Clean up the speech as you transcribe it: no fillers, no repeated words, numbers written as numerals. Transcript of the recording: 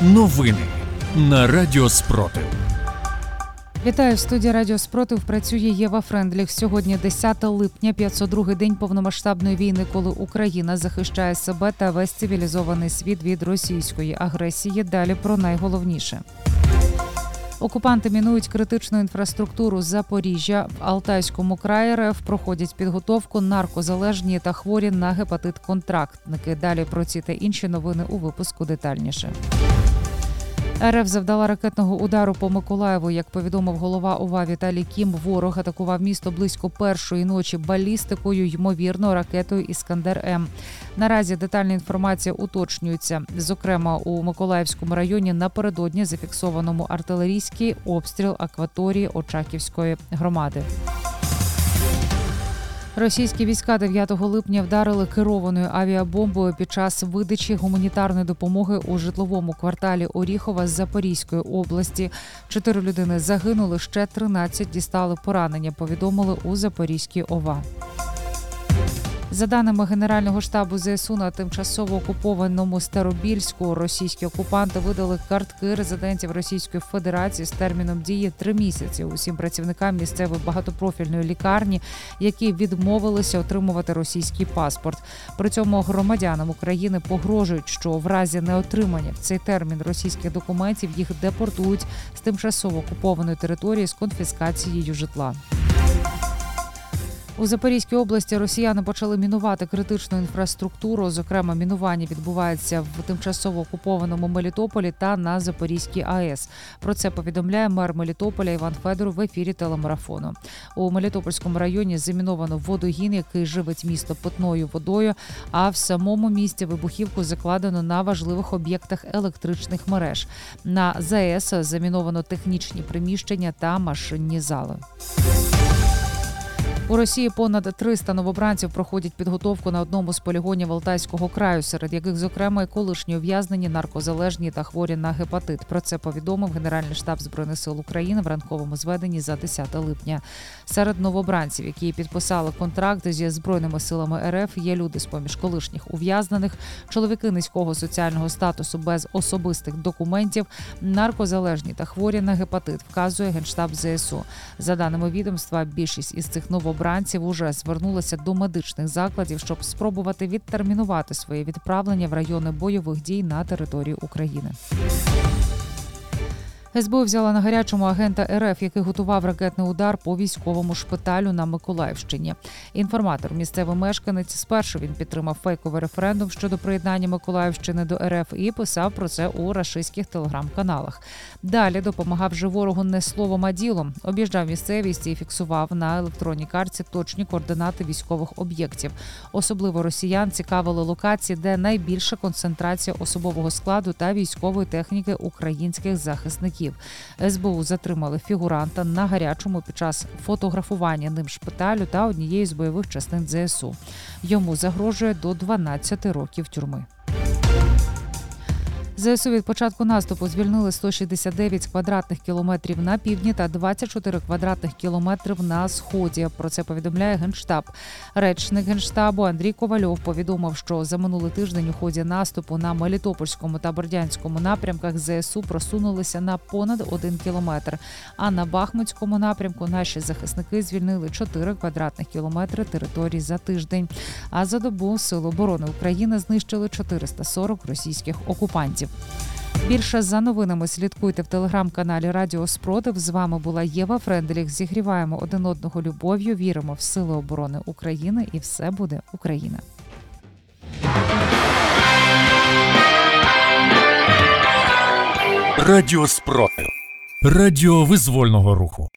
Новини на Радіо Спротив. Вітаю, в студії Радіо Спротив працює Єва Френдлі. Сьогодні 10 липня, 502-й день повномасштабної війни, коли Україна захищає себе та весь цивілізований світ від російської агресії. Далі про найголовніше. Окупанти мінують критичну інфраструктуру Запоріжжя. В Алтайському краї РФ проходять підготовку наркозалежні та хворі на гепатит контрактники. Далі про ці та інші новини у випуску детальніше. РФ завдала ракетного удару по Миколаєву. Як повідомив голова ОВА Віталій Кім, ворог атакував місто близько першої ночі балістикою, ймовірно, ракетою «Іскандер-М». Наразі детальна інформація уточнюється. Зокрема, у Миколаївському районі напередодні зафіксованому артилерійський обстріл акваторії Очаківської громади. Російські війська 9 липня вдарили керованою авіабомбою під час видачі гуманітарної допомоги у житловому кварталі Оріхова з Запорізької області. 4 людини загинули, ще 13 дістали поранення, повідомили у Запорізькій ОВА. За даними Генерального штабу ЗСУ, на тимчасово окупованому Старобільську російські окупанти видали картки резидентів Російської Федерації з терміном дії 3 місяці усім працівникам місцевої багатопрофільної лікарні, які відмовилися отримувати російський паспорт. При цьому громадянам України погрожують, що в разі неотримання в цей термін російських документів їх депортують з тимчасово окупованої території з конфіскацією житла. У Запорізькій області росіяни почали мінувати критичну інфраструктуру. Зокрема, мінування відбувається в тимчасово окупованому Мелітополі та на Запорізькій АЕС. Про це повідомляє мер Мелітополя Іван Федоров в ефірі телемарафону. У Мелітопольському районі заміновано водогін, який живить місто питною водою, а в самому місті вибухівку закладено на важливих об'єктах електричних мереж. На ЗАЕС заміновано технічні приміщення та машинні зали. У Росії понад 300 новобранців проходять підготовку на одному з полігонів Алтайського краю, серед яких, зокрема, і колишні ув'язнені, наркозалежні та хворі на гепатит. Про це повідомив Генеральний штаб Збройних сил України в ранковому зведенні за 10 липня. Серед новобранців, які підписали контракти зі Збройними силами РФ, є люди з-поміж колишніх ув'язнених, чоловіки низького соціального статусу без особистих документів, наркозалежні та хворі на гепатит, вказує Генштаб ЗСУ. За даними відомства, більшість із цих новобранців уже звернулися до медичних закладів, щоб спробувати відтермінувати своє відправлення в райони бойових дій на території України. СБУ взяла на гарячому агента РФ, який готував ракетний удар по військовому шпиталю на Миколаївщині. Інформатор – місцевий мешканець. Спершу він підтримав фейковий референдум щодо приєднання Миколаївщини до РФ і писав про це у рашистських телеграм-каналах. Далі допомагав же ворогу не словом, а ділом. Об'їжджав місцевість і фіксував на електронній карті точні координати військових об'єктів. Особливо росіян цікавили локації, де найбільша концентрація особового складу та військової техніки українських захисників. СБУ затримали фігуранта на гарячому під час фотографування ним шпиталю та однієї з бойових частин ЗСУ. Йому загрожує до 12 років тюрми. ЗСУ від початку наступу звільнили 169 квадратних кілометрів на півдні та 24 квадратних кілометрів на сході. Про це повідомляє Генштаб. Речник Генштабу Андрій Ковальов повідомив, що за минулий тиждень у ході наступу на Мелітопольському та Бордянському напрямках ЗСУ просунулися на понад 1 кілометр, а на Бахмутському напрямку наші захисники звільнили 4 квадратних кілометри території за тиждень. А за добу Сили оборони України знищили 440 російських окупантів. Більше за новинами слідкуйте в телеграм-каналі Радіо Спротив. З вами була Єва Френделік. Зігріваємо один одного любов'ю, віримо в Сили оборони України і все буде Україна. Радіо Спротив. Радіо визвольного руху.